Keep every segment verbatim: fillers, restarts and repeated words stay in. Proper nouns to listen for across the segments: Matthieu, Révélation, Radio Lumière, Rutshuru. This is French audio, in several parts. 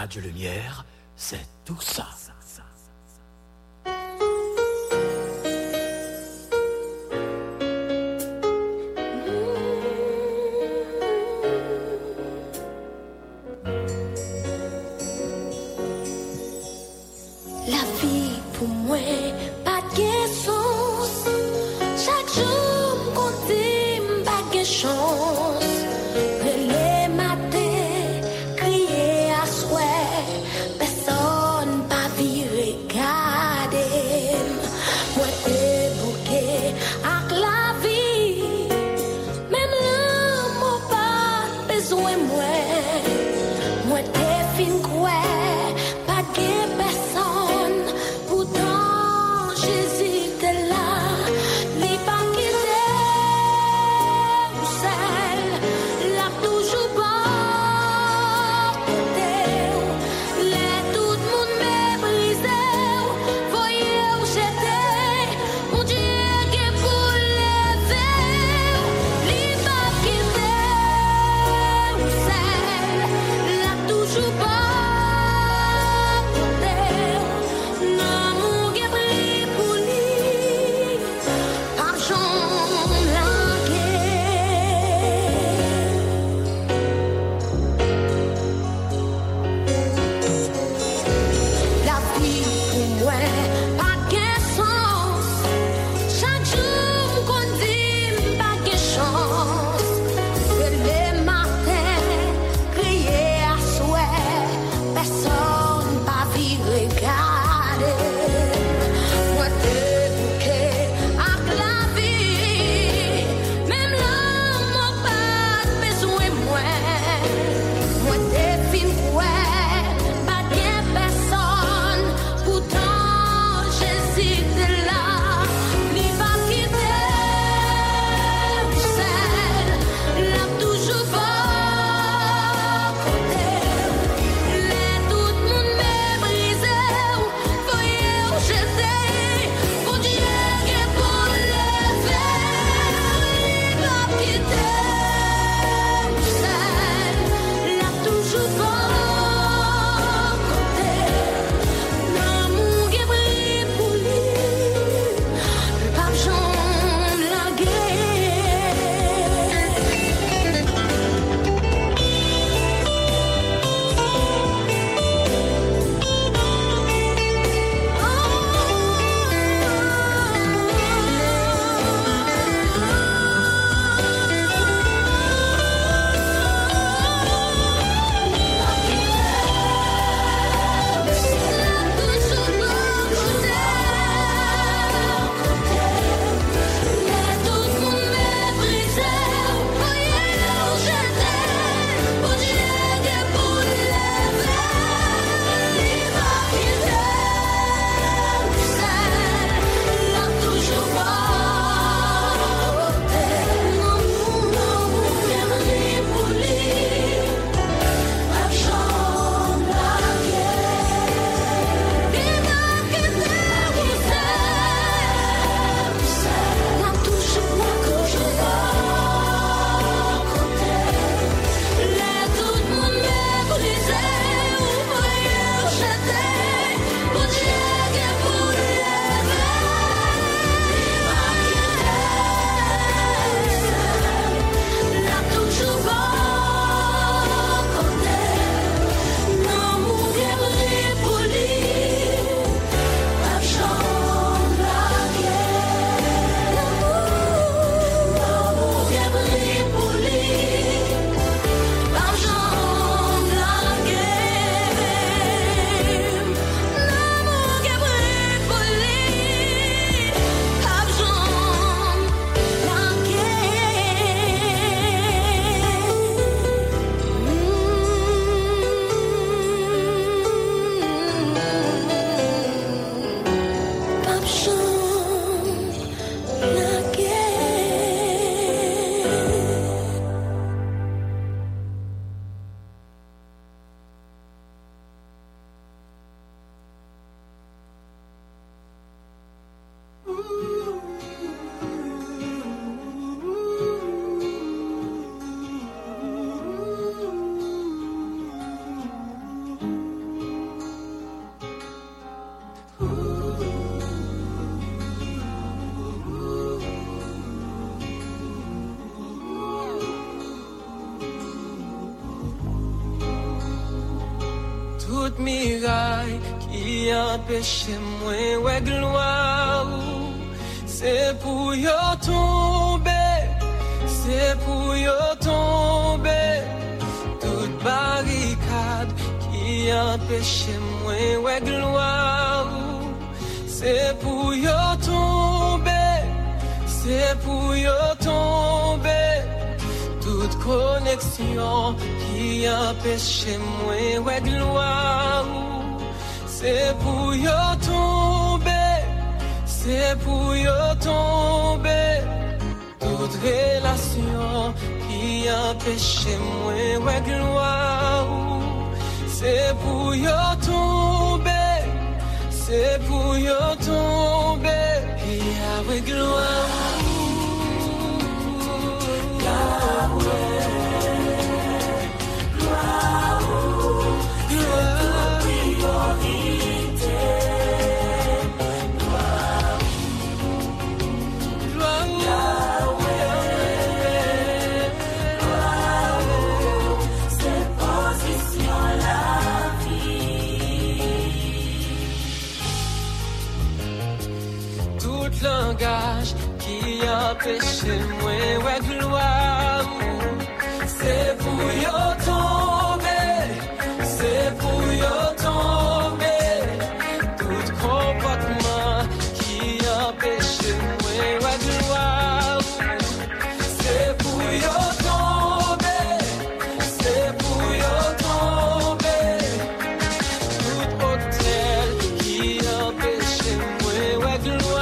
Radio Lumière, c'est tout ça. Mwen te fin kwe, pa gen peson. tout miraille qui empêche moi ouais gloire c'est pour yo tomber c'est pour yo tomber toute barricade qui empêche moi ouais gloire c'est pour yo tomber c'est pour yo tomber toute connexion qui empêche moi ouais gloire c'est pour yo tomber c'est pour yo tomber toute relation qui empêche moi ouais gloire c'est pour yo tomber c'est pour yo tomber et avec gloire Empêchez moi ouais gloire c'est pour yo tomber c'est pour yo tomber tout comportement qui empêche moi ouais gloire c'est pour yo tomber c'est pour yo tomber tout hôtel qui empêche moi ouais gloire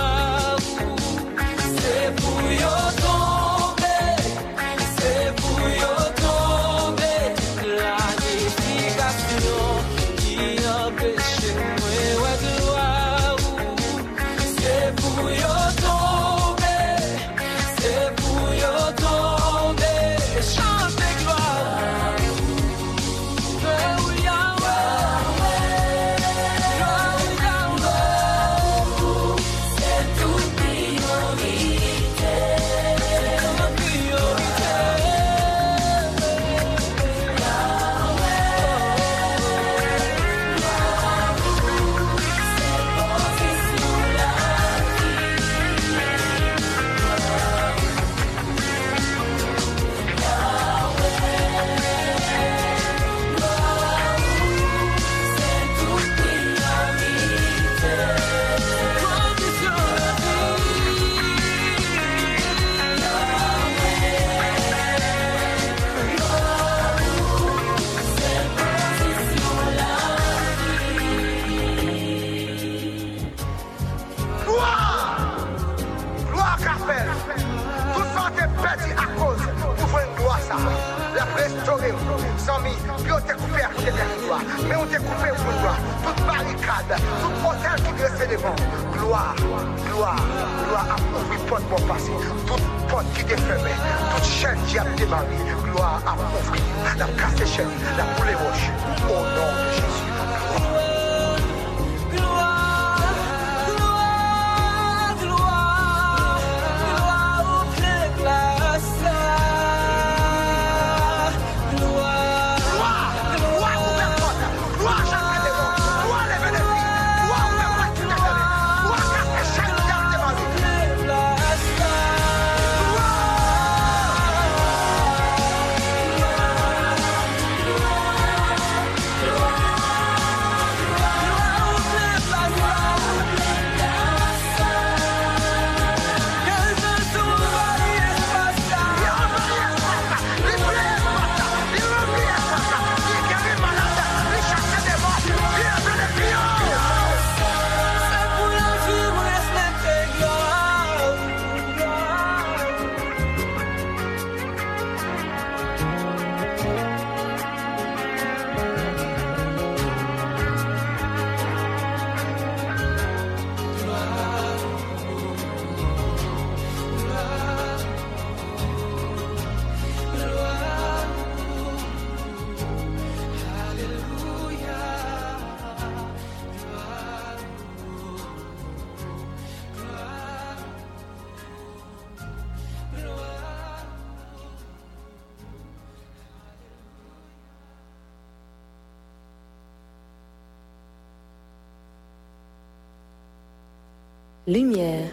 Lumière,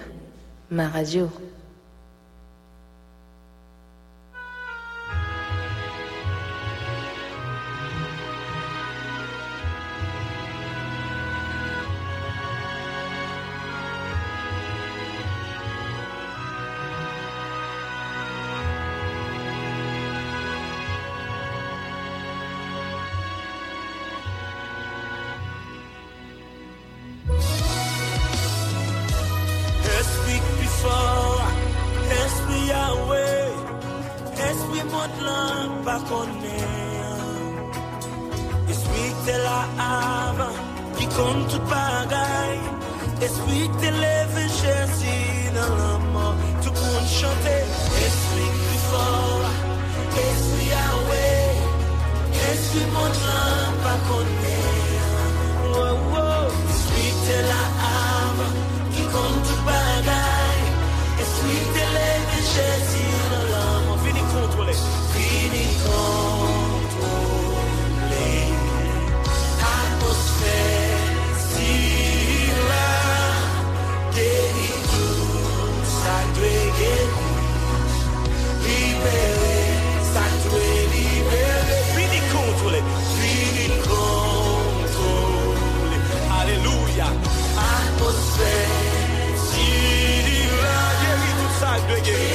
ma radio. Yeah.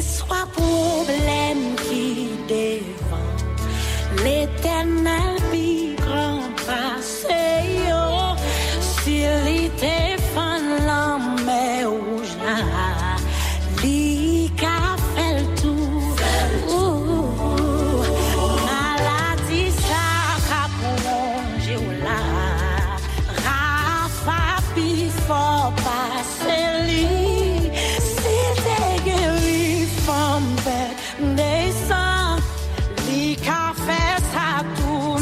quel soit problème qui dévante, l'Éternel vit grand passé. S'il était fan l'homme ou j'ai li qu'a fait le tout. Maladie ça qu'a plongé ou là, rafapi fort passé li. C'était guéri femme belle naissance, li qu'a fait ça tourne.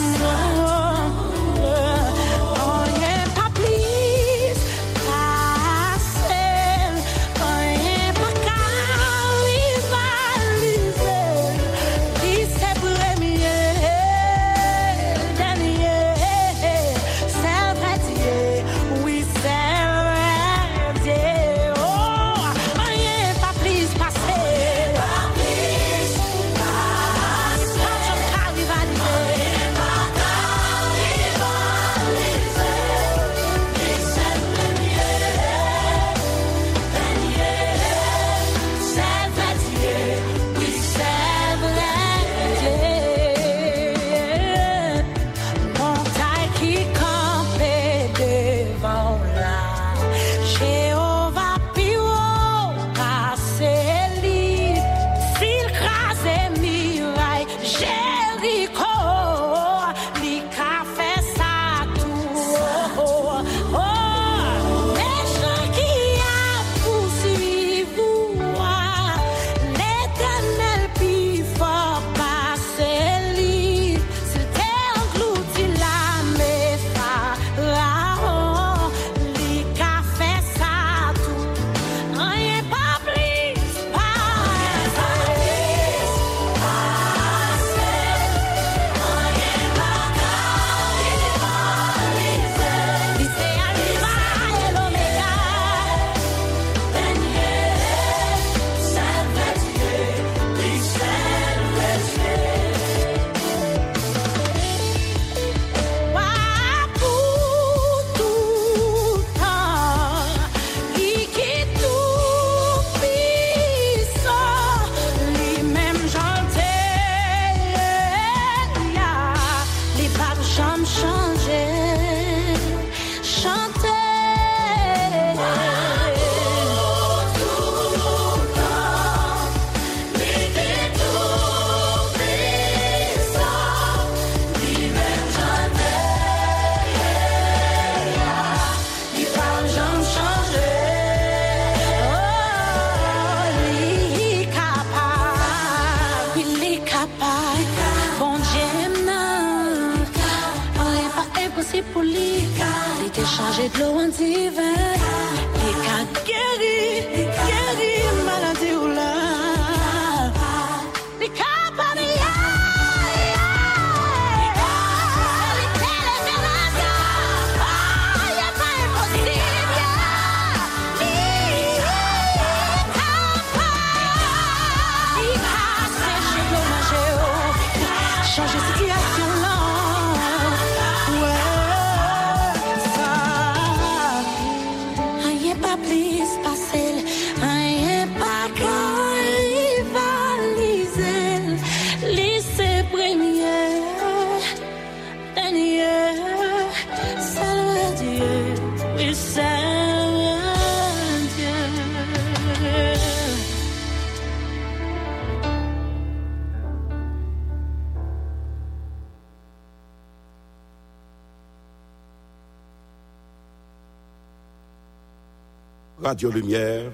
Radio Lumière,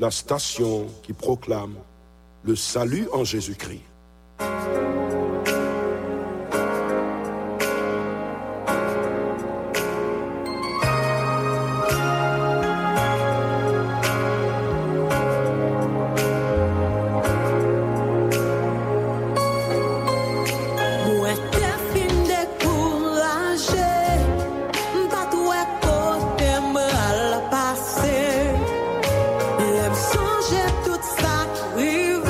la station qui proclame le salut en Jésus-Christ. Songe tout ça qui arrive.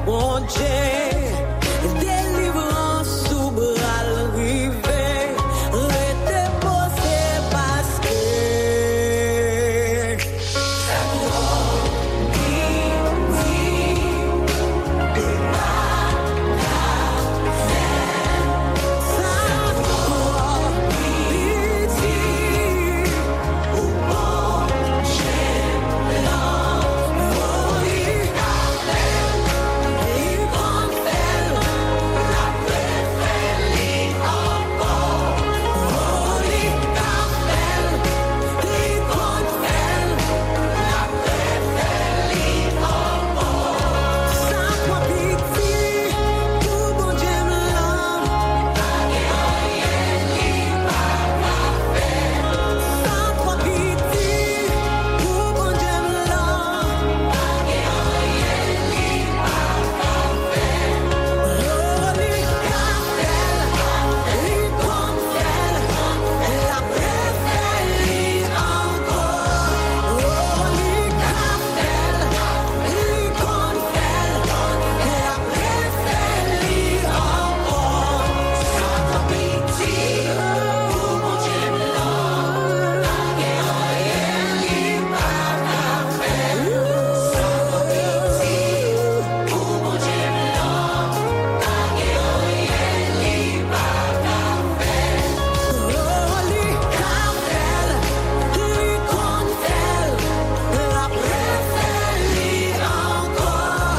bon Dieu, délivrance sous bras l'arrivée, restez posé parce que ça vous dit que pas la fin. Ça vous dit au bon Dieu, l'amour est avec et bon Dieu, la préférée en bon. Oh, il t'appelle et bon Dieu, la préférée en bon. Ça prend pitié, tout bon Dieu me l'a. Pas gagné, ni pas parfait. Ça prend pitié, tout bon Dieu me l'a. Pas gagné, ni pas parfait. Oh, il t'appelle et bon Dieu, la préférée en bon. Oh, il t'appelle et bon Dieu, la préférée en bon. Ça prend pitié, tout bon Dieu me l'a. Pas gagné, ni pas parfait. Ça prend pitié, tout bon Dieu me l'a. Pas gagné, ni pas parfait. Oh, il t'appelle et bon Dieu, la préférée encore. Oh, il t'appelle et bon Dieu, la préférée encore. Oh, il t'appelle et bon Dieu, la préférée encore. Oh, il t'appelle et bon Dieu, la préférée encore. La préférée encore. La préférée encore. La préférée encore. La préférée encore. La préférée encore. La préférée encore. La préférée encore. La préférée. La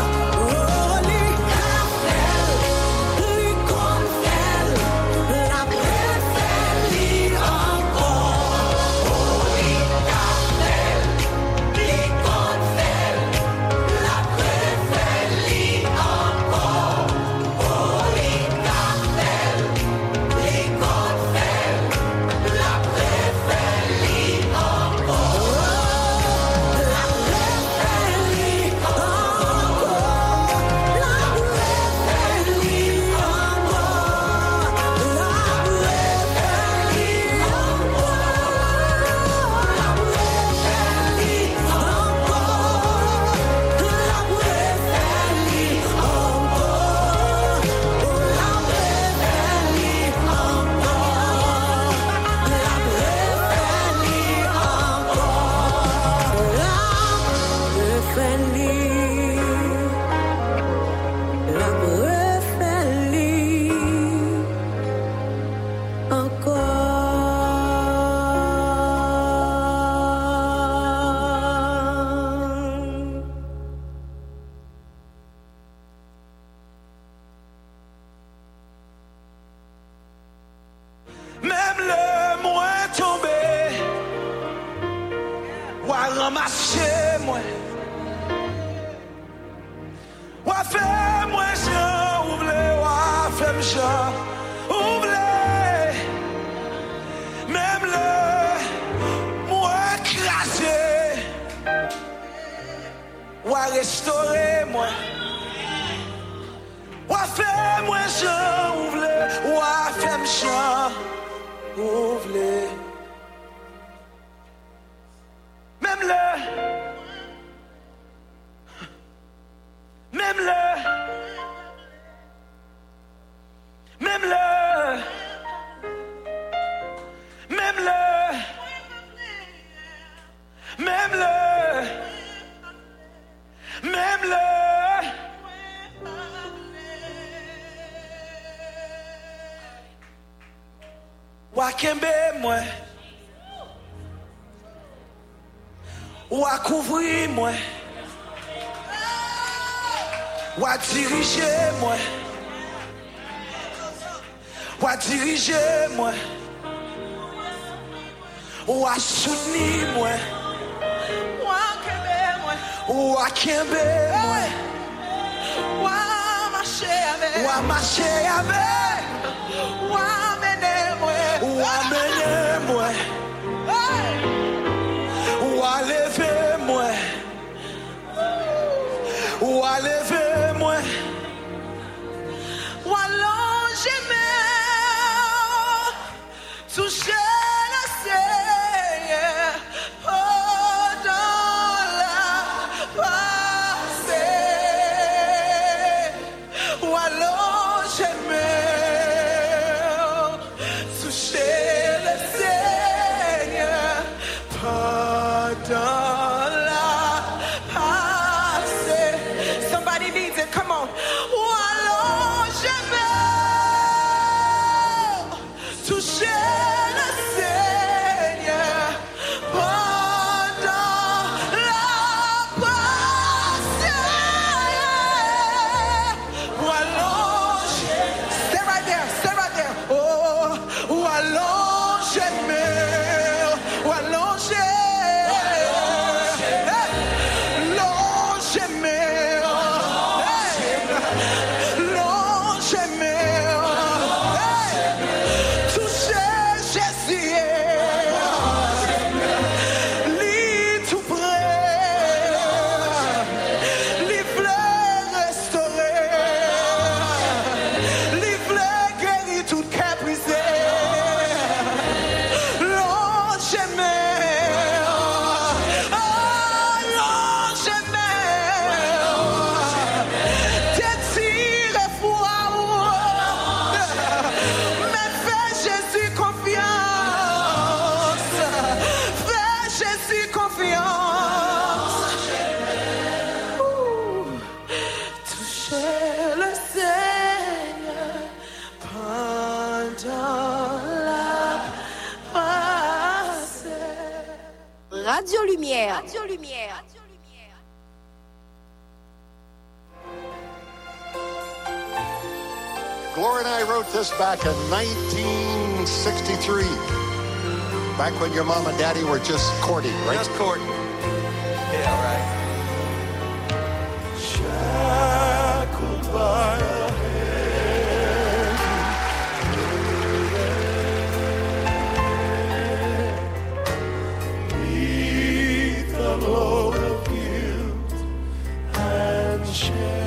préférée encore. Même le moins tombé, ou à ramasser moi, ou à faire moi j'en ouvre, ou à faire j'en ouvre. Même le moins crasé, ou à restaurer moi, ou à faire moi j'en ouvre, ou à faire j'en ouvre. Même le, même le, même le, même le, même le, même le. Wakembe moi, wakouvri moi, wadirije moi, wadirije moi, wasouni moi, wakembe moi, wamarche avec, wamene moi, waleve moi, waleve moi, Toucher le Seigneur, oh, dans la pensée. Lumière. Radio Lumière. Gloria and I wrote this back in nineteen sixty-three. Back when your mom and daddy were just courting, right? Just courting. Yeah, right. Shackled by the hand, neath the load of guilt and shame.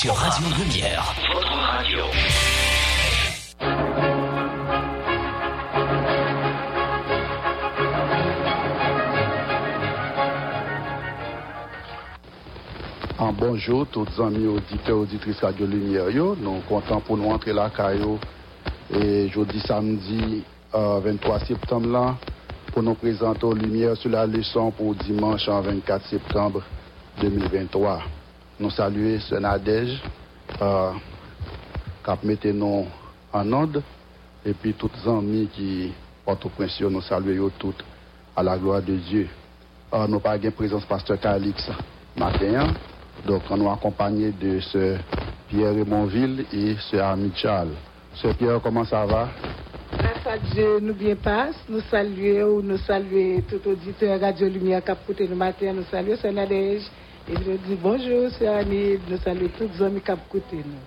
Sur Radio Lumière, votre radio. En bonjour, tous les amis auditeurs, auditrices Radio Lumière. Nous comptons pour nous entrer la caillou. Et jeudi, samedi, euh, vingt-trois septembre, là, pour nous présenter Lumière sur la leçon pour dimanche, en vingt-quatre septembre deux mille vingt-trois. Nous saluons ce Nadège euh, qui mette nous en ordre et puis tous les amis qui portent au prince, nous saluons tous à la gloire de Dieu. Euh, nous n'avons pas eu présence pasteur Calix matin, donc on nous accompagné de ce Pierre Rémonville et ce ami Charles. Ce Pierre, comment ça va? Grâce à Dieu, nous bien passe. Nous saluons, nous saluons tout auditeur Radio Lumière qui a porté le matin, nous saluons ce Nadège. Et je dis bonjour, sœur Annie, nous saluons tous les amis qui ont écouté nous.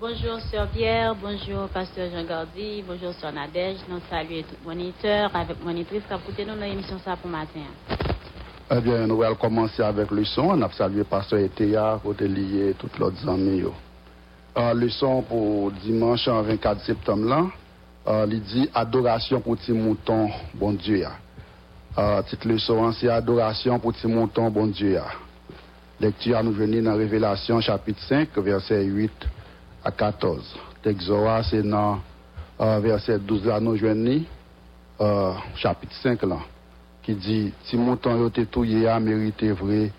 Bonjour, sœur Pierre, bonjour, pasteur Jean Gardi, bonjour, sœur Nadège, nous saluons tous les moniteurs, avec monitrice qui ont écouté nous dans l'émission ça pour matin. Eh bien, nous allons commencer avec le son. On a salué pasteur Etéa, Rodelier, tous les autres amis. Euh, le son pour dimanche en vingt-quatre septembre, là, euh, il dit adoration pour petit mouton, bon Dieu. Uh, petite leçon, c'est adoration pour petit montant, bon Dieu. Lecture à nous venir dans Révélation, chapitre cinq, versets huit à quatorze. Texora, c'est dans uh, verset douze à nous venir, uh, chapitre cinq, là, qui dit petit montant, yo te touye a mérité vrai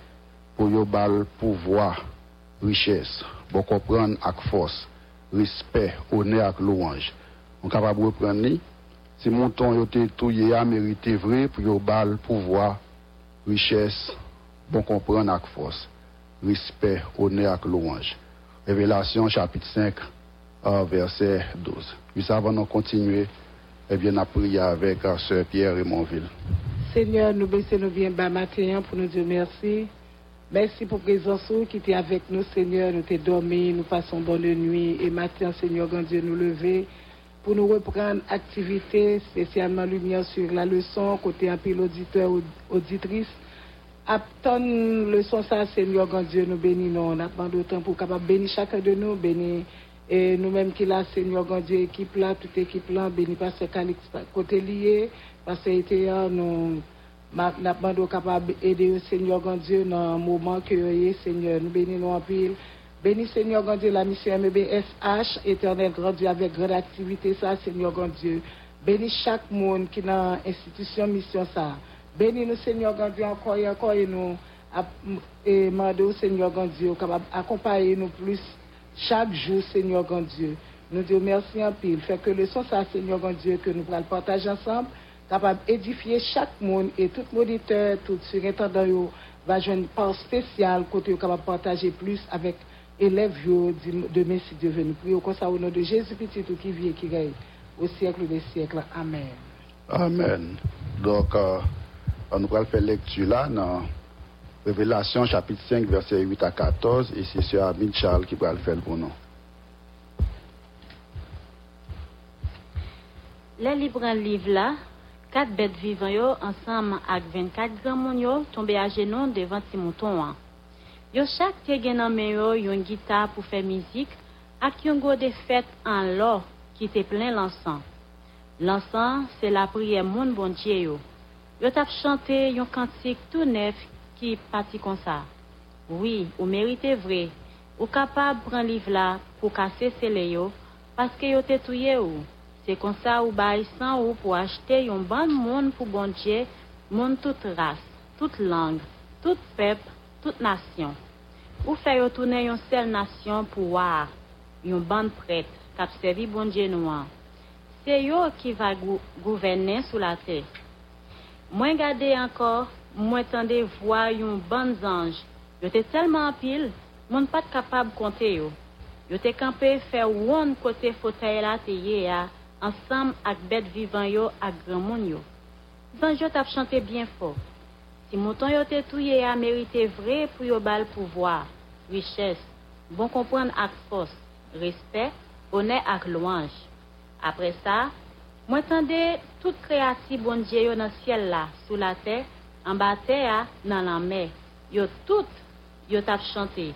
pour yo bal pouvoir, richesse, bon comprendre avec force, respect, honneur avec louange. On est capable de reprendre. Si mon temps yoté touye a mérité vrai pour yo bal pouvoir, richesse, bon comprendre avec force, respect, honneur avec louange. Révélation chapitre cinq, verset douze. Puis avant de continuer, eh bien, on a prié avec Sœur Pierre Rémonville. Seigneur, nous baissons nos biens bas matin pour nous dire merci. Merci pour présence qui était avec nous, Seigneur. Nous t'es dormi, nous passons bonne nuit et matin, Seigneur, grand Dieu, nous lever pour nous reprendre activité, spécialement lumière sur la leçon, côté un pile auditeur, auditrice. Aptonne leçon ça, Seigneur, grand Dieu, nous bénissons. On a demandé autant pour capable bénir chacun de nous, bénir et nous-mêmes qui là, Seigneur, grand Dieu, équipe là, toute équipe là, bénis parce que côté lié, parce que était nous. Nous sommes capables d'aider le Seigneur, grand Dieu, dans un moment que le Seigneur nous bénit en pile. Béni, Seigneur, grand Dieu, la mission M B S H, éternel, grand Dieu, avec grande activité, ça, Seigneur, grand Dieu. Béni chaque monde qui est dans l'institution, mission, ça. Béni nous, Seigneur, grand Dieu, encore et encore, et nous, et demandons, Seigneur, grand Dieu, capable d'accompagner nous plus chaque jour, Seigneur, grand Dieu. Nous disons merci en pile. Fait que le son, ça, Seigneur, grand Dieu, que nous allons partager ensemble. Capable d'édifier chaque monde et tout moniteur, tout surintendant, va jouer une part spéciale côté capable de partager plus avec élèves demain si Dieu veut. Nous prions comme ça au nom de Jésus-Christ qui vit et qui règne au siècle des siècles. Amen. Amen. Donc, euh, on va faire lecture là dans Révélation chapitre cinq, versets huit à quatorze, et c'est sur Amine Charles qui va le faire pour nous. Les livres livre là. Quatre bêtes vivantes ensemble avec vingt-quatre grands mounions tombés à genoux devant ces moutons. Yo chaque te genan men yo yon guitare pour faire musique ak yon go de fête en l'or qui te plein l'encens. L'encens c'est la prière moun bon Dieu yo. Yo t'a chanté yon cantique tout neuf qui parti comme ça. Oui, ou mérite vrai. Ou capable prend livre là pour casser scellé yo parce que yo te touye ou. C'est comme ça ou bail sans ou pour acheter un bon monde pour bon Dieu, monde toute race, toute langue, toute peuple, toute nation. Ou faire retourner une seule nation pour voir une bonne prêtre qui a servi bon Dieu noir. C'est eux qui va gouverner sur la terre. Moi garder encore, moi tendez voir une bonne ange. Yo t'es tellement pile, monde pas capable compter yo. Yo t'es campé faire one côté fauteuil là te yea. Ensemble avec bêtes vivantes yo ak grand moun yo. Zanj yo tap chanté bien fort. Si mouton yo te touye a mérité vrai pour yo bal pouvoir, richesse, bon comprendre ak force, respect, honneur ak louange. Après ça, moi tendez toute créature bon Dieu yo dans ciel là, sous la terre, en bas terre, dans la mer. Yo tout yo tap chanté.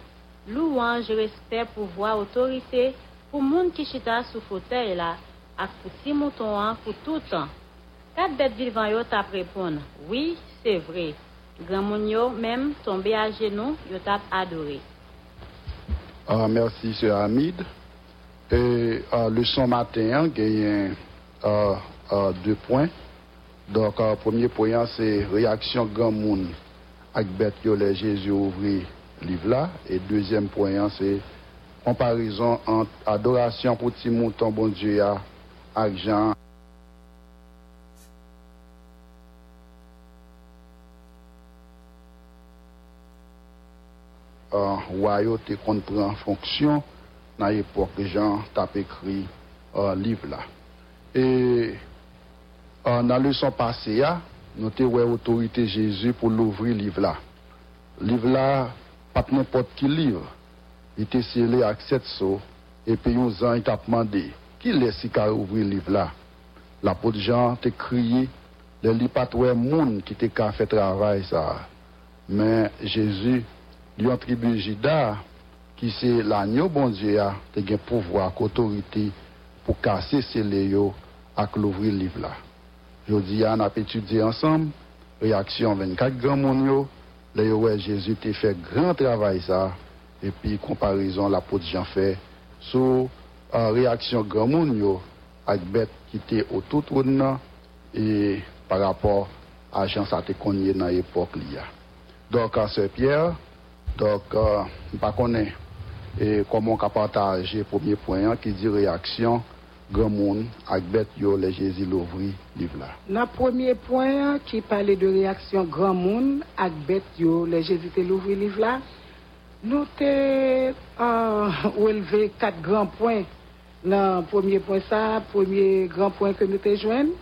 Louange, respect, pouvoir, autorité pour moun qui chita sous fauteuil là. À petit mouton pour tout temps. Quatre bêtes vivantes yo t'a répondre. Oui, c'est vrai. Grand moun yo même tombé à genoux, yo t'a adoré. Ah, merci Sœur Hamid. Et ah, le son matin gagne ah, ah, deux points. Donc ah, premier point c'est réaction grand moun avec bête yo les Jésus ouvri livre là, et deuxième point c'est comparaison entre adoration pour petit mouton bon Dieu a Jean. Euh, Royaume te comprend fonction dans l'époque Jean t'a écrit un euh, livre là. Et euh, dans le son passé, nous avons l'autorité Jésus pour l'ouvrir livre là. Livre là, pas n'importe qui livre. Il était scellé avec sept sceaux et puis onze ans il t'a demandé. Qui laisse ouvrir le livre là? L'apôtre Jean t'a crié, le lit pas tout le monde qui t'a fait travail ça. Mais Jésus, lui en tribu Juda, qui c'est l'agneau bon Dieu, t'a eu pouvoir, autorité pour casser ces lieux et l'ouvrir le livre là. Je dis, on a étudié ensemble, réaction vingt-quatre grands mondes, là Jésus t'a fait grand travail ça, et puis comparaison l'apôtre Jean fait sur. En réaction grand moun yo avec bête qui était autour de et par rapport à Jean ça te connait dans l'époque là. Donc à Sœur Pierre, donc euh, pas connaît et comment on partager premier point qui dit réaction grand moun avec bête yo les Jésus l'ouvri livre là. Le premier point qui parlait de réaction grand moun avec bête yo les Jésus l'ouvri livre là. Nous avons relevé quatre grands points. Le premier point, ça, premier grand point que nous te joignons,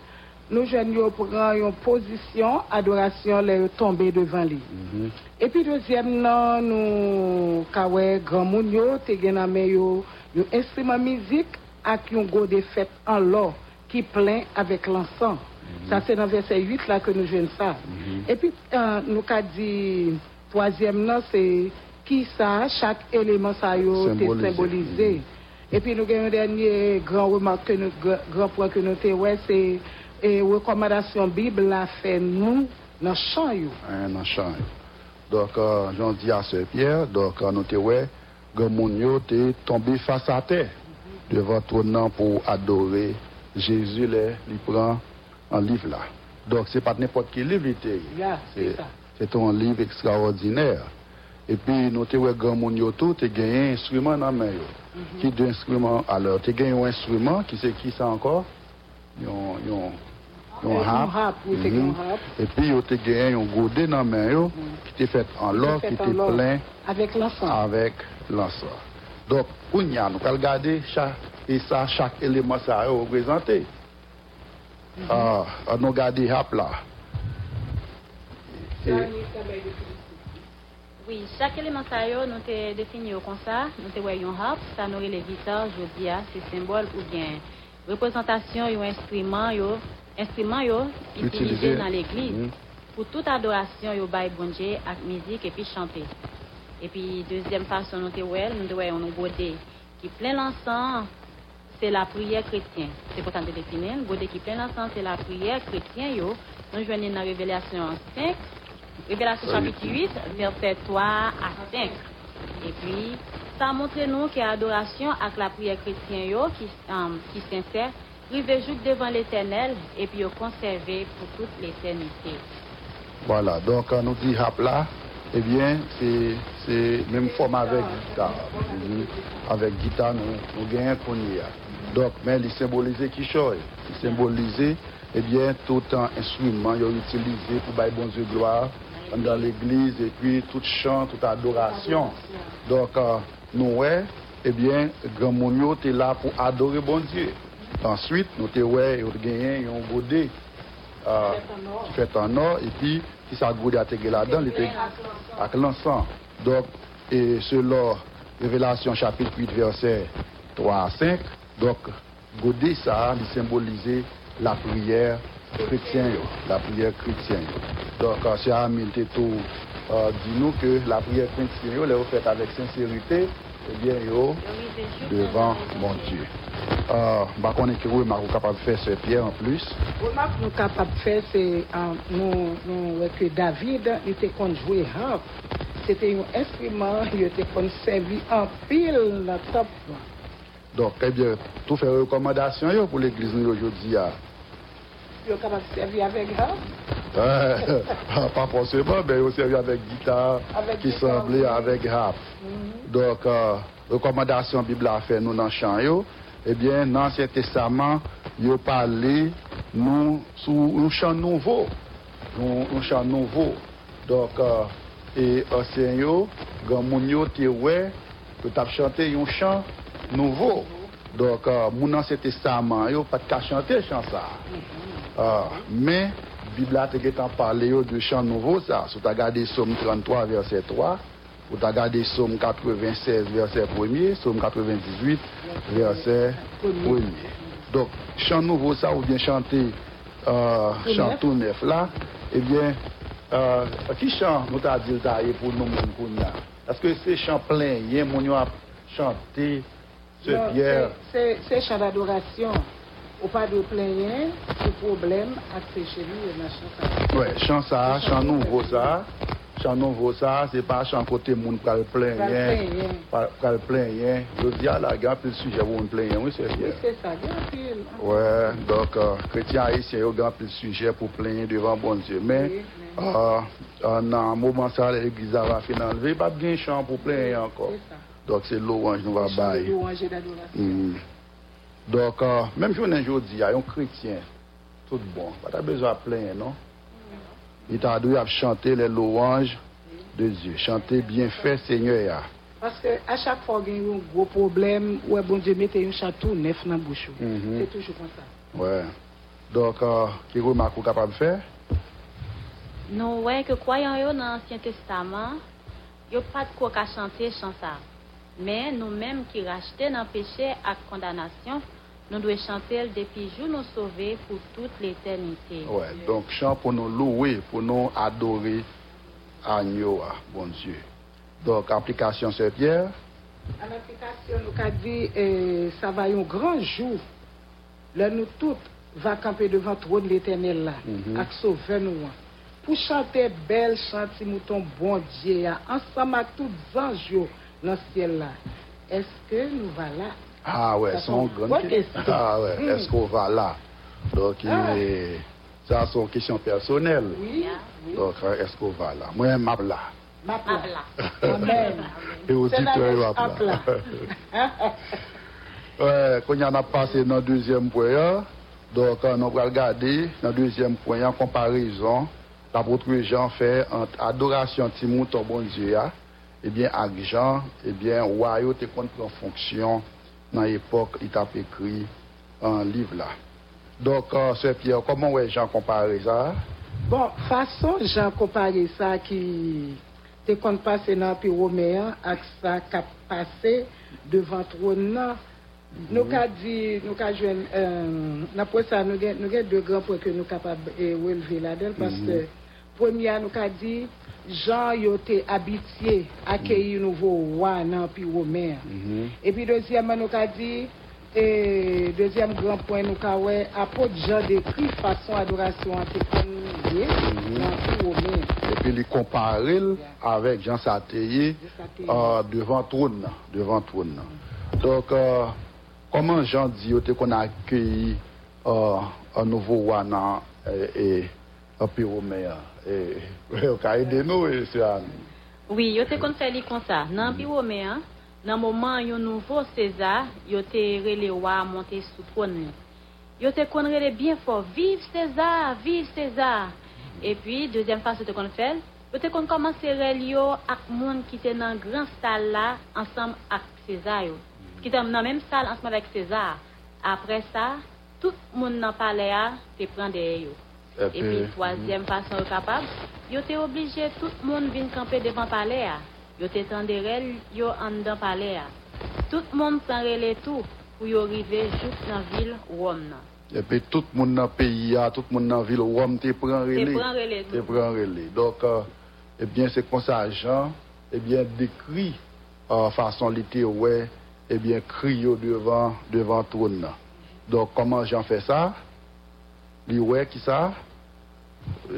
nous jeunes nous prenons une position adoration les tomber devant lui. Mm-hmm. Et puis deuxième non nous kawe grand moun yo te gename yo yo instrument musique ak yon go de fête en l'or qui plein avec l'encens. Mm-hmm. Ça c'est dans verset huit là que nous jeune ça. Mm-hmm. Et puis euh, nous ka dit troisième non c'est qui ça chaque élément ça yo te symbolisé. Mm-hmm. Et puis nous avons un dernier grand remarque que nous, grand point que nous avons, ouais, c'est et recommandation Bible la fait nous dans champ yo. Dans champ. Donc euh, j'en dis à Sœur Pierre, donc euh, nous te ouais, grand monde yo t'est tombé face à terre mm-hmm. devant ton nom pour adorer Jésus les il prend un livre là. Donc c'est pas n'importe quel livre était. Yeah, c'est ça. C'est un livre extraordinaire. Et puis nous te ouais grand monde yo tout t'es gagné instrument dans main yo. Mm-hmm. Qui d'instruments alors tu gagnes un instrument qui c'est qui ça encore yon yon yon harpe et puis tu gagnes un godet dans main yo qui t'est fait en l'or qui t'est plein avec l'encens avec l'encens donc kounya nous va regarder chaque et ça chaque élément ça représenté mm-hmm. ah on regarder harpe là et, oui, chaque élément ça yo nous te défini comme ça, nous te voyons harpe, ça nourrit les guitares, je dis à ces symboles ou bien représentation ou instrument yo, instrument yo utilisé dans l'église mm-hmm. pour toute adoration yo bail bon Dieu avec musique et puis chanter. Et puis deuxième façon nous te voyons, nous te voyons un godet qui plein l'encens, c'est la prière chrétienne. C'est pourtant de définir, godet qui plein l'encens, c'est la prière chrétienne yo. Nous joignons dans Révélation cinq Révélation chapitre huit, verset trois à cinq. Et puis, ça montre nous que l'adoration avec la prière chrétienne qui, um, qui s'insère, rive juste devant l'éternel et puis conserver pour toute l'éternité. Voilà, donc quand nous dit rap là, eh bien, c'est, c'est même forme avec guitare. Mm-hmm. Avec guitare, nous, nous gagnons qu'on y a. Donc, mais il symbolise qui chose, il symbolise. Eh bien, tout un instrument ils ont utilisé pour bailler bon Dieu gloire dans l'église et puis tout chant, toute adoration. Donc, euh, nous, eh bien, grand monio est là pour adorer bon Dieu. Ensuite, nous avons gagné un godet qui fait en or et puis qui s'est godet à téguer là-dedans, avec l'encens. Donc, et selon Révélation chapitre huit, verset trois à cinq, donc, godet ça, il symbolisait la prière chrétienne, la prière chrétienne. Donc, c'est à Aminté tout, dis-nous que la prière chrétienne, elle est faite avec sincérité, eh bien, yo, devant mon Dieu. Bah, qu'on est capable de faire ce pierre en plus. Remarque, nous capable de faire, c'est que David, il était conjoué harpe. C'était un instrument, il était conservé en pile dans le top. Donc, eh bien, tout fait recommandation yo, pour l'église aujourd'hui. Vous avez servi avec harpe? Pas forcément, mais vous servi avec guitare avec qui semblait avec harpe. Mm-hmm. Donc, euh, recommandation Bible a fait nous dans le champ. Yo. Eh bien, dans l'Ancien Testament, vous parlez nous sous un chant nouveau. Un chant nouveau. Donc, euh, et au Seigneur, quand vous avez chanté un chant nouveau. Donc, euh, mon ancien testament, il n'y a pas de chanter chant ça. Mm-hmm. euh, mais, la Bible a été en parler de chant nouveau ça. Si tu as regardé Somme trente-trois, verset trois, ou tu as regardé Somme quatre-vingt-seize, verset premier, Somme quatre-vingt-dix-huit, verset premier. Donc, chant nouveau ça, ou bien chanter euh, chant tout neuf là, eh bien, euh, qui chant nous t'a dit pour nous, nous? Parce que c'est chant plein, il y a mon a chanté. C'est Pierre. C'est c'est chant d'adoration. Ou pas de plaindre, du problème à ses chez lui et machin ça. Ouais, chant ça, chant nouveau ça. Chant nouveau ça, c'est pas chant côté monde pour le plaindre, pour le plaindre. Je dis à la grand plus sujet pour le plaindre, oui c'est Pierre. C'est ça, grand pile. Ouais, donc chrétien haïtien au grand plus sujet pour plaindre devant bon Dieu. Mais euh en moment ça l'église va faire enlever pas bien chant pour plaindre encore. Donc c'est l'orange nous va bailler. Mm. Donc euh, même si on est aujourd'hui, un chrétien, tout bon, pas de besoin de plaindre, non? Mm. Il t'a dû chanter les louanges mm. de Dieu, chanter bien fait Seigneur. Parce que à chaque fois qu'il y a un gros problème, ouais bon Dieu mettez un château neuf dans la bouche. Mm-hmm. C'est toujours comme ça. Ouais. Donc, qui remarque ou capable de faire? Non, ouais, que croyant yo dans l'Ancien Testament, yo pas de quoi qu'à chanter chanson. Mais nous-mêmes qui rachetons dans péché à condamnation, nous devons chanter depuis jour nous sauver pour toute l'éternité. Ouais, donc chant pour nous louer, pour nous adorer à nous, bon Dieu. Donc, application Saint-Pierre. À l'application, nous avons dit, eh, ça va un grand jour. Là, nous tous va camper devant le trône de l'Éternel là, mm-hmm. avec sauver nous. Pour chanter belle chantier, mouton bon Dieu, ensemble avec tous les anges dans le ciel là. Est-ce que nous va là? Ah ouais, c'est une grande question. Ah ouais, mm. est-ce qu'on va là? Donc, ah. il, ça c'est une question personnelle. Oui. Donc, est-ce qu'on va là? Moi, je suis là. Ma pla. Amen. Et aussi tu ma pla. Ouais, quand on a passé dans deuxième point, donc on va regarder dans deuxième point en comparaison l'apôtre Jean fait entre adoration Timon ton bon Dieu et bien avec Jean et bien royaume te compte en fonction dans l'époque il t'a écrit un livre là. Donc c'est Pierre comment ouais Jean comparer ça? Bon, façon Jean comparer ça qui te compte passer dans le Romain avec ça qui a passé devant trône là. Nous avons dit, nous avons joué, nous avons deux grands points que nous sommes capables de relever là-dedans parce que, première, nous avons dit, Jean était habitué à accueillir un nouveau roi dans le Romain. Et puis, deuxièmement, nous avons dit, et deuxième grand point, nous avons dit, apôtre Jean décrit façon adoration en témoigner dans le Romain. Et puis, il compare avec Jean Satéé devant trône, devant trône. Donc, comment Jean dit qu'on a accueilli euh, un nouveau roi et un pyroméen? Vous avez aidé nous, Anne? Oui, vous avez fait comme ça. Dans le pyroméen, dans le moment où un nouveau César, vous avez relé le roi monter sous le trône. Vous avez relé bien fort, vive César, vive César. Et puis, deuxième façon que vous avez fait, vous avez commencé à relier avec les gens qui étaient dans le grand salle là, ensemble avec César. Qui était dans la même salle ensemble avec César. Après ça, tout le monde dans le palais te prend des eux. Et puis, troisième façon capable, ils étaient obligés tout le monde venir camper devant le palais. Ils étaient derrière, ils en dans le palais. Tout le monde s'en relait tout pour arriver jusque dans la ville Rome. Et puis, tout le monde dans le pays, tout le monde dans la ville Rome te prend relais. Te prend relais. Te prend relais. Donc, eh bien, c'est comme ça, Jean, eh bien, décrit en façon l'été, ouais. Eh bien, crier devant devant trône. Donc, comment Jean fait ça? Lui, ouais, qui ça?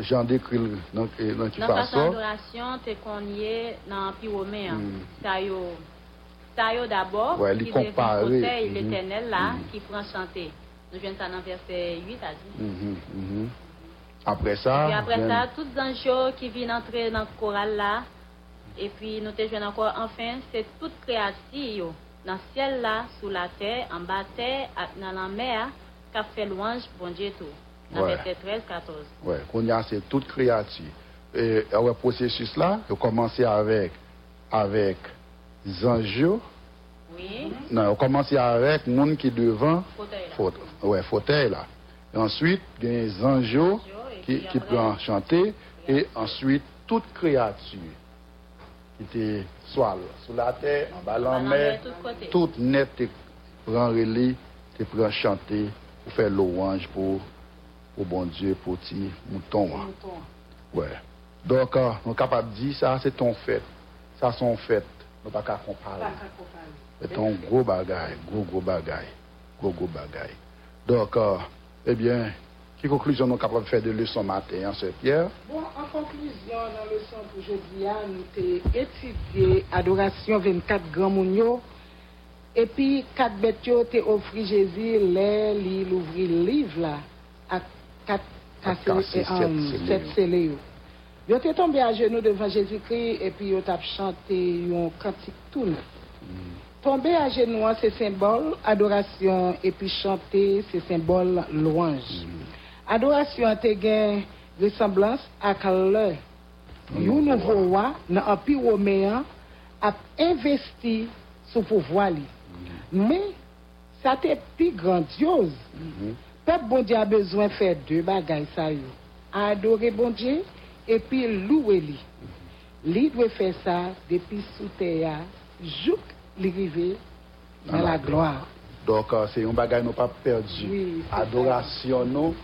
Jean décrit dans qui passe ça? Dans l'adoration, tu es cogné dans Pyroméen. Ça y est d'abord, il compare l'Éternel là, qui prend chanter. Nous venons ça dans verset huit à dix. Après ça? Et après ça, tous les anges qui viennent entrer dans le choral là, et puis nous te jouons encore, enfin, c'est toute création. Dans le ciel là, sous la terre, en bas de terre, dans la mer, qu'a fait louange, bon Dieu tout. Dans ouais. verset treize, quatorze. Oui, qu'on y a, c'est toute créature. Et le processus là, on commence avec avec Zanjo. Oui. Non, on commence avec le monde qui est devant. Fauteuil. Oui, fauteuil là. Et ensuite, il y a Zanjo qui, qui peut en chanter. Et ensuite, toute créature. Était soit sous la terre, en bas en mer, tout net, tu prends relais, tu prends chanter, pour faire louange pour le bon Dieu, pour petit mouton. Ouais. Donc, euh, on est capable de dire ça, c'est ton fait. Ça, c'est ton fait. On ne peut pas comparer. C'est ton gros bagaille, gros, gros bagaille, gros, gros bagaille. Donc, euh, eh bien, quelle conclusion nous sommes capables de faire de leçon matin, hein, c'est Pierre? Bon, en conclusion, dans la leçon pour aujourd'hui, nous avons étudié l'adoration vingt-quatre grands mounions. Et puis, quatre bêtes ont offert Jésus, l'air, l'ouvrir le livre là, à quatre cassés et sept scellés. Ils étaient tombés à genoux devant Jésus-Christ et puis ils ont chanté un cantique tout neuf. Tomber à genoux, c'est symbole adoration et puis chanter, c'est symbole louange. Adoration a une ressemblance avec l'heure. Nous nous voyons dans l'Empire romain a investi sous pouvoir. Mais ça était plus grandiose. Peuple bon Dieu a besoin de faire deux bagages, ça y adorer bon Dieu et puis louer lui. Lui doit faire ça depuis sous terre, jusqu'à l'arrivée dans la gloire. Donc c'est un bagage non pas perdu. Oui, adoration non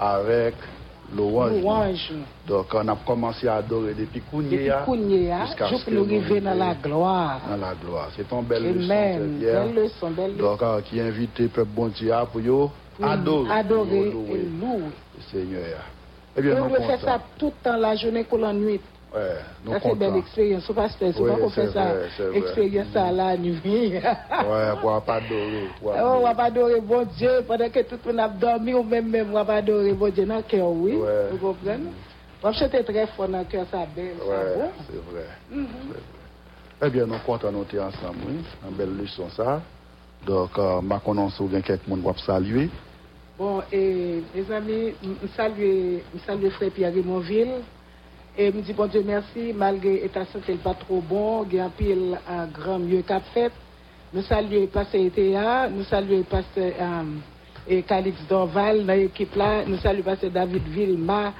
avec louange. Louange. Donc on a commencé à adorer depuis Kounia jusqu'à l'arrivée dans la gloire. Dans la gloire, c'est une belle leçon. Amen. Belle leçon, belle leçon. Donc qui invite le peuple bon Dieu pour yo. Adorer, adorer et louer le Seigneur. Eh bien, on fait ça tout le temps, la journée qu'on l'ennuie. Ouais, ça c'est une belle expérience. On ne fait ça, expérience à la nuit. Ouais, on va pas adorer. On va pas adorer, bon Dieu, pendant que tout le monde a dormi, ou même même on va pas adorer, bon Dieu, dans le cœur, oui. Vous comprenez? On va chanter très fort dans le cœur, ça belle. Ouais, c'est vrai. Eh bien, on compte à noter ensemble, oui. Une belle leçon, ça. Donc, ma connaissance, il y a quelques personnes qui vont saluer. Bon, et mes amis, je salue, salue Frère Pierre Monville. Et je dis bon Dieu merci, malgré l'état santé n'est pas trop bon, il y a un pile un grand mieux qu'à faire. Nous saluons Pasteur E T A, nous saluons Pasteur um, Calix Dorval, dans l'équipe là, nous saluons Pasteur David Vilma,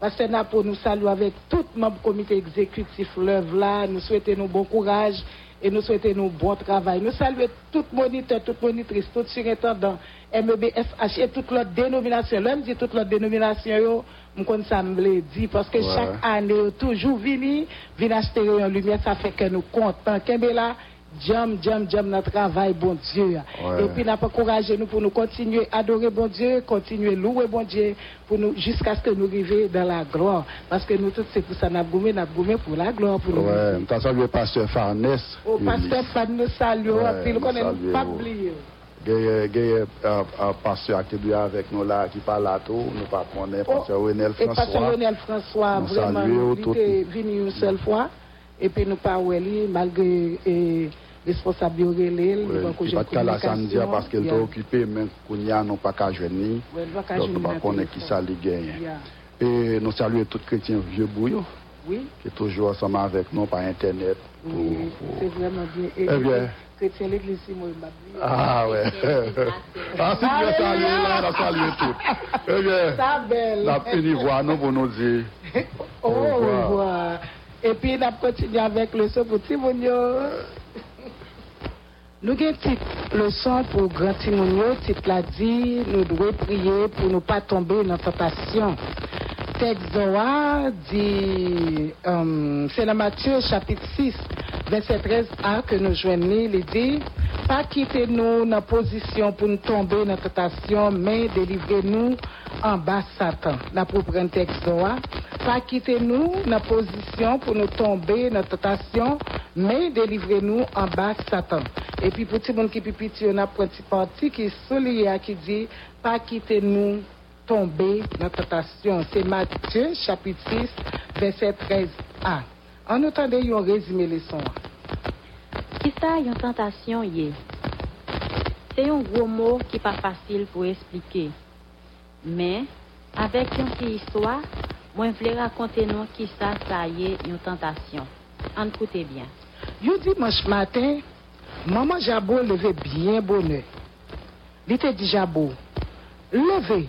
Pasteur Napo, nous saluons avec tout le comité exécutif l'œuvre là, nous souhaitons nous bon courage. Et nous souhaitons nous bon travail. Nous saluons tout moniteur, toute monitrice, tout surintendant, M E B F H et toute leur dénomination. L'homme dit toute leur dénomination, je ne sais pas dire, parce que ouais. Chaque année, toujours vini, vini acheter une lumière, ça fait que nous comptons. Kembela, jam, jam, jam, notre travail, bon Dieu. Ouais. Et puis, nous encourageons nous pour nous continuer à adorer bon Dieu, continuer à louer bon Dieu, pour nous, jusqu'à ce que nous arrivions dans la gloire. Parce que nous tous, c'est pour ça, nous avons pour la gloire, pour nous. Oui, nous saluons Pasteur Farnès. Oh, Pasteur Farnès, saluons, puis nous connaissons pas oublier. Il y a un pasteur attribué avec nous là qui parle à tout, nous pas connaître, Pasteur Renel François. Et Pasteur Renel François, vraiment, il est venu une seule fois. Et puis nous parlons, malgré les responsables de l'O R L, nous avons une communication. Parce qu'elle est occupée, même si nous n'avons pas qu'à joindre, donc nous ne connaissons pas qui ça les gagne. Et nous saluons tous les chrétiens vieux bouillons, qui sont toujours ensemble avec nous par Internet. Oui, c'est vraiment bien. Chrétien l'église, moi, il m'a dit. Ah, ouais. Ah, si tu veux saluer, là, on salue tout. Eh bien, la pénivoie, nous, pour nous dire. Au revoir. Et puis, nous continuons avec le son pour Timonio. Nous avons le son pour Grand Timonio. Titre l'a dit, nous devons prier pour ne pas tomber dans la tentation. Texte Zoa dit, um, c'est dans Matthieu chapitre six, verset treize a que nous joignons. Il dit, pas quitter nous dans la position pour nous tomber dans la tentation, mais délivrez-nous en bas Satan. La propre texte Zoa. Pas quitter nous dans la position pour nous tomber dans la tentation, mais délivrez-nous en bas Satan. Et puis pour tout le monde qui est petit, on a un petit parti qui est soulié, qui dit, pas quitter nous tomber dans la tentation. C'est Matthieu, chapitre six, verset treize a. En entendant, ils ont résumé les sons. Qui ça, une tentation, yé? C'est un gros mot qui n'est pas facile pour expliquer. Mais, avec une petite histoire, moi, je voulais raconter nous qui ça, ça y est, une tentation. En écoutez bien. Le dimanche matin, maman Jabot levait bien bonheur. Elle était dit Jabot, levez.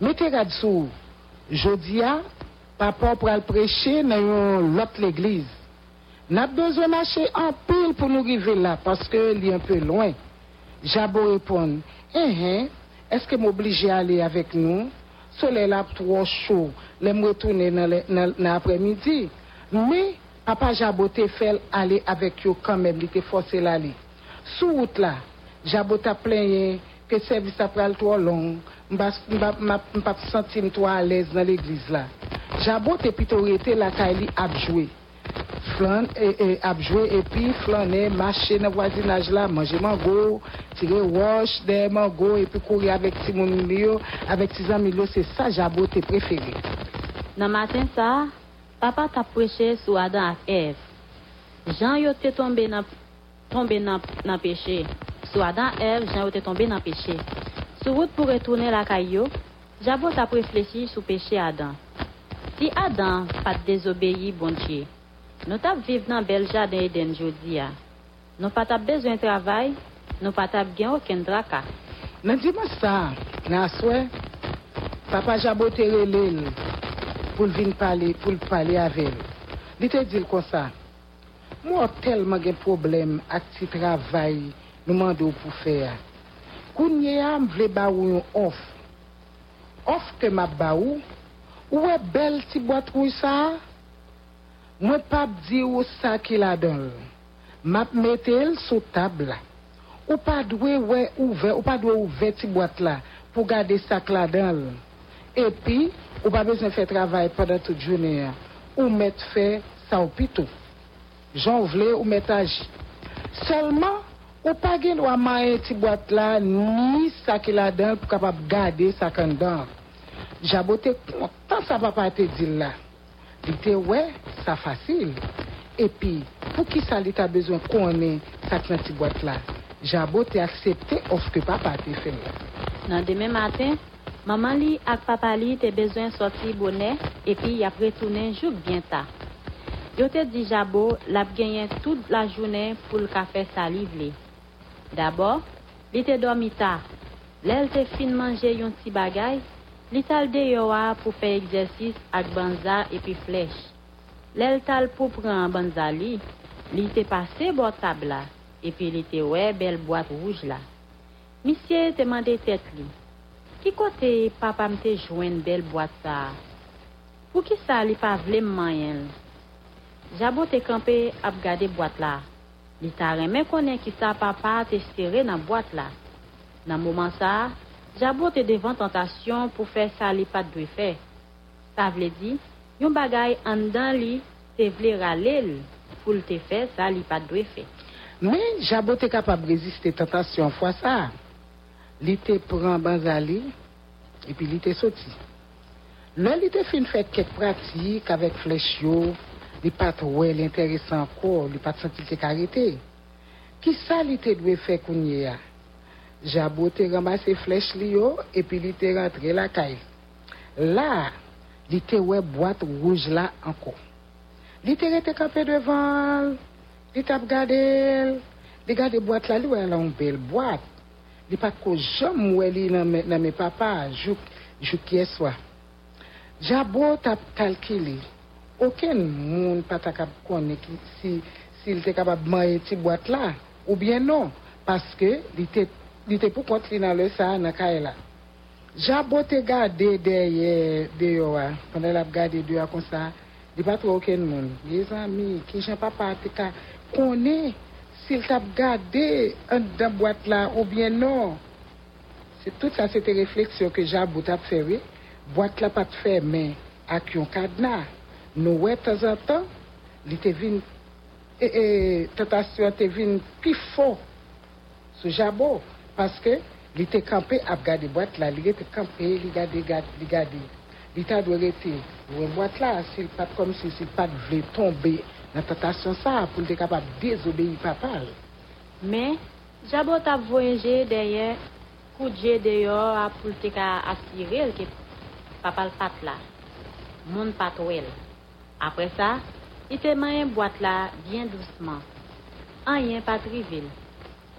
Mettez garde sous. Jodia, papa pour aller prêcher dans l'autre l'église. N'a besoin d'acheter en pile pour nous arriver là parce que il est un peu loin. Jabot répond, eh, eh, est-ce que m'obligez à aller avec nous? Soleil là trop chaud. Les me retourner dans l'après-midi. Mais papa Jabot te fait aller avec eux quand même, il te forcé l'aller. Sous route là, Jabot t'a plaigné que service après trop long. Je ne me sentir toi à l'aise dans l'église là. Jabot et puis t'aurais la Kaili abjoué. Flan et abjoué et puis flaner, marcher dans le voisinage là, manger mango, tirer wash des mango et puis courir avec Timon Milio, avec Tizan Milio, c'est ça Jabot est préféré. Dans le matin ça, papa t'a prêché sur Adam et Ève. Jean était tombé dans le péché. Sur Adam et Ève, Jean était tombé dans le péché. Sur route pour retourner la caillou, Jabot a réfléchi sur péché Adam. Si Adam pas désobéi, bon Dieu, nous t'as vivre dans bel jardin Eden jodi a. Nous pas besoin de travail, nous pas gain aucun draka. Mais dis-moi ça, Nassoué, papa Jaboté relève pour venir parler, pour parler avec elle. Il te dit comme ça. Moi, tellement de problèmes avec ce travail nous demandons pour faire. Quand je veux faire une offre, offre que je veux, où est belle petite boîte pour ça? Moi, pas dire ça qui la donne. M'a mettre sous table. Ou pas doué ouais ouvert, ou pas doué ouvert cette boîte là pour garder sac là dedans. Et puis, ou pas besoin faire travail pendant toute journée. Ou mettre fait ça au pitou. J'en voulais ou métage. Seulement, ou pas gain droit manger cette boîte là ni sac là dedans pour capable garder sac en dedans. Jaboté content ça papa te dit là. Il dit ouais, ça facile. Et puis, pour qui ça l'état besoin qu'on ait sac dans cette boîte là. Jaboté a accepté offre que papa te fait. Dans demain matin, maman li ak papa li te besoin sortir bonnet et puis y a retourner jour bien tard. Yo te dit Jabo l'a gagné toute la journée pour le café salive. D'abord, li te dormi tard. L'elle te fin manger yon ti bagay, li tal deyoa pour faire exercice ak banza et puis flèche. L'elle tal pour prendre banza li, li te passé bon table. Et puis il était ouais belle boîte rouge là. Monsieur te mandé tête lui. Qui côté papa m'te joindre belle boîte ça? Pour qui ça il pas vle m'en? Jabo te campé à regarder boîte là. Il t'a remet connait qui ça papa te serré dans boîte là. Dans moment ça, Jabo te devant tentation pour faire ça il pas doit faire. Ça veut dire yon bagay en dedans lui te vle râler pour te faire ça il pas doit faire. Mais Jaboté capable de résister tentation fois ça. Il te prend Banzali et puis il te sorti. Là, il te fait une fête quelques pratiques avec flèche yo, il pas trouvé l'intéressant encore, il pas senti qu'il arrêté. Qui ça il te doit faire Kounia? Jaboté ramassé flèche yo et puis il te rentré la caille. Là, il te ouais boîte rouge là encore. Il te rete campé devant. Il t'a regardé, il garde boîte là, elle a une belle boîte. Il pas que j'aime où elle est dans mes papas, je qui soit. Jabo t'a calculé. Aucun monde pas capable de connaître si s'il était capable de manger cette boîte là ou bien non parce que il était il était pour continuer dans le ça dans Kaila. Jabo t'a gardé derrière derrière pendant il a regardé derrière comme ça. Il pas trop aucun monde. Les amis qui j'ai papa te ka connaît s'il t'a gardé dans boîte là ou bien non. C'est tout ça c'était réflexion que Jabo t'a fait oui. Boîte là pas fermée avec un cadenas. Nous ouais temps en temps, il te vient et tentation te vient plus fort sur Jabo parce que il était campé à regarder boîte là, il était campé, il regarder regarder. Il t'a doit rester. Ou boîte là, c'est pas comme si c'est pas de tomber dans tentation ça pour être capable de désobéir papa. Mais Jabo t'a voyagé derrière coup de dehors pour te assurer que papa le pat là. Monde pas trouel. Après ça, il te met boîte là bien doucement. Rien pas trivial.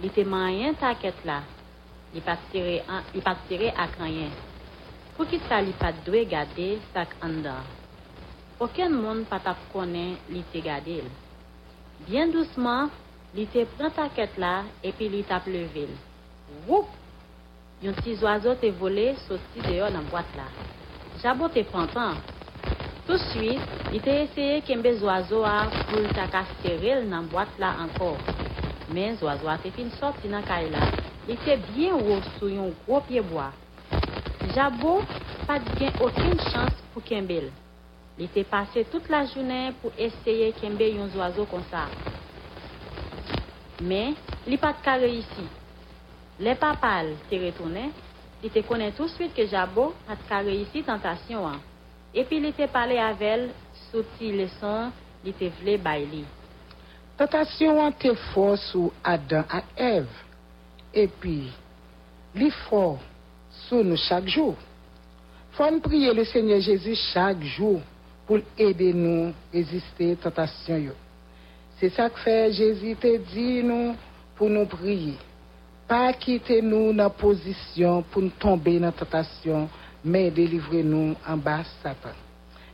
Il te met rien taquette là. Il pas tirer, il pas tirer à rien. Pour qu'il s'allie pas doué garder sac anda. Aucun monde pas t'a connaît l'ité garder. Bien doucement, l'ité prend ta quête là et puis l'ité t'a levé. Woup! Yon petit oiseau t'est volé sorti dehors dans boîte là. Jabo t'est content. Tout de suite, l'ité essayé qu'embé oiseau a pour t'a casserel dans boîte là encore. Mais oiseau a t'est fin sorti dans caille là. L'ité bien haut sur yon gros pied bois. Jabo pas gain aucune chance pour Kembel. Il était passé toute la journée pour essayer Kembel un oiseau comme ça. Mais il pas de réussi. Les papas te retourné, il te connaît tout de suite que Jabo a pas réussi tentation. Et puis il était parlé avec elle sous les leçons, il était vle bailler. Tentation était fort sur Adam et Ève. Et puis il fort sous nous chaque jour. Faut nous prier le Seigneur Jésus chaque jour pour aider nous résister tentation yo. C'est ça que fait Jésus te dit nous pour nous prier. pas quitter nous dans la position pour nous tomber dans la tentation, mais délivrer nous en bas de Satan.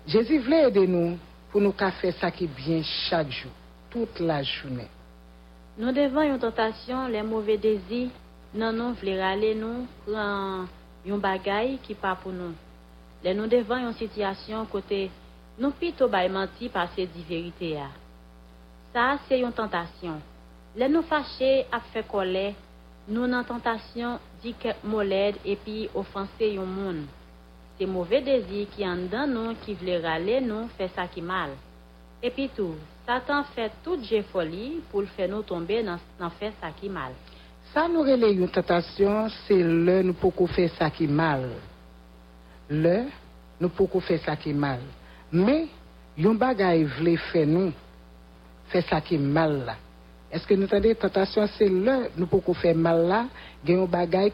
Jésus voulait aider nous pour nous faire ça qui est bien chaque jour, toute la journée. Nous devons une tentation, les mauvais désirs, non, non, voulons aller nous prendre un bagage qui n'est pas pour nous. Les nous devons une situation côté nous plutôt menti par ces dix vérités. Ça, c'est une tentation. Les nous fâchés à faire colère, nous avons tentation dit quelques mots et puis offenser le monde. C'est mauvais désir qui en dans nous, qui veulent râler nous, fait ça qui mal. Et puis tout, Satan fait toute j'ai folie pour faire nous tomber dans, dans faire ça qui mal. Ça nous relaie une tentation, c'est le nous pouvons faire ça qui mal. Le nous pouvons faire ça qui mal. Mais, yon bagay vle fait nous, fait ça qui mal là. Est-ce que nous avons des tentations, c'est le nous pouvons faire mal là, yon bagay.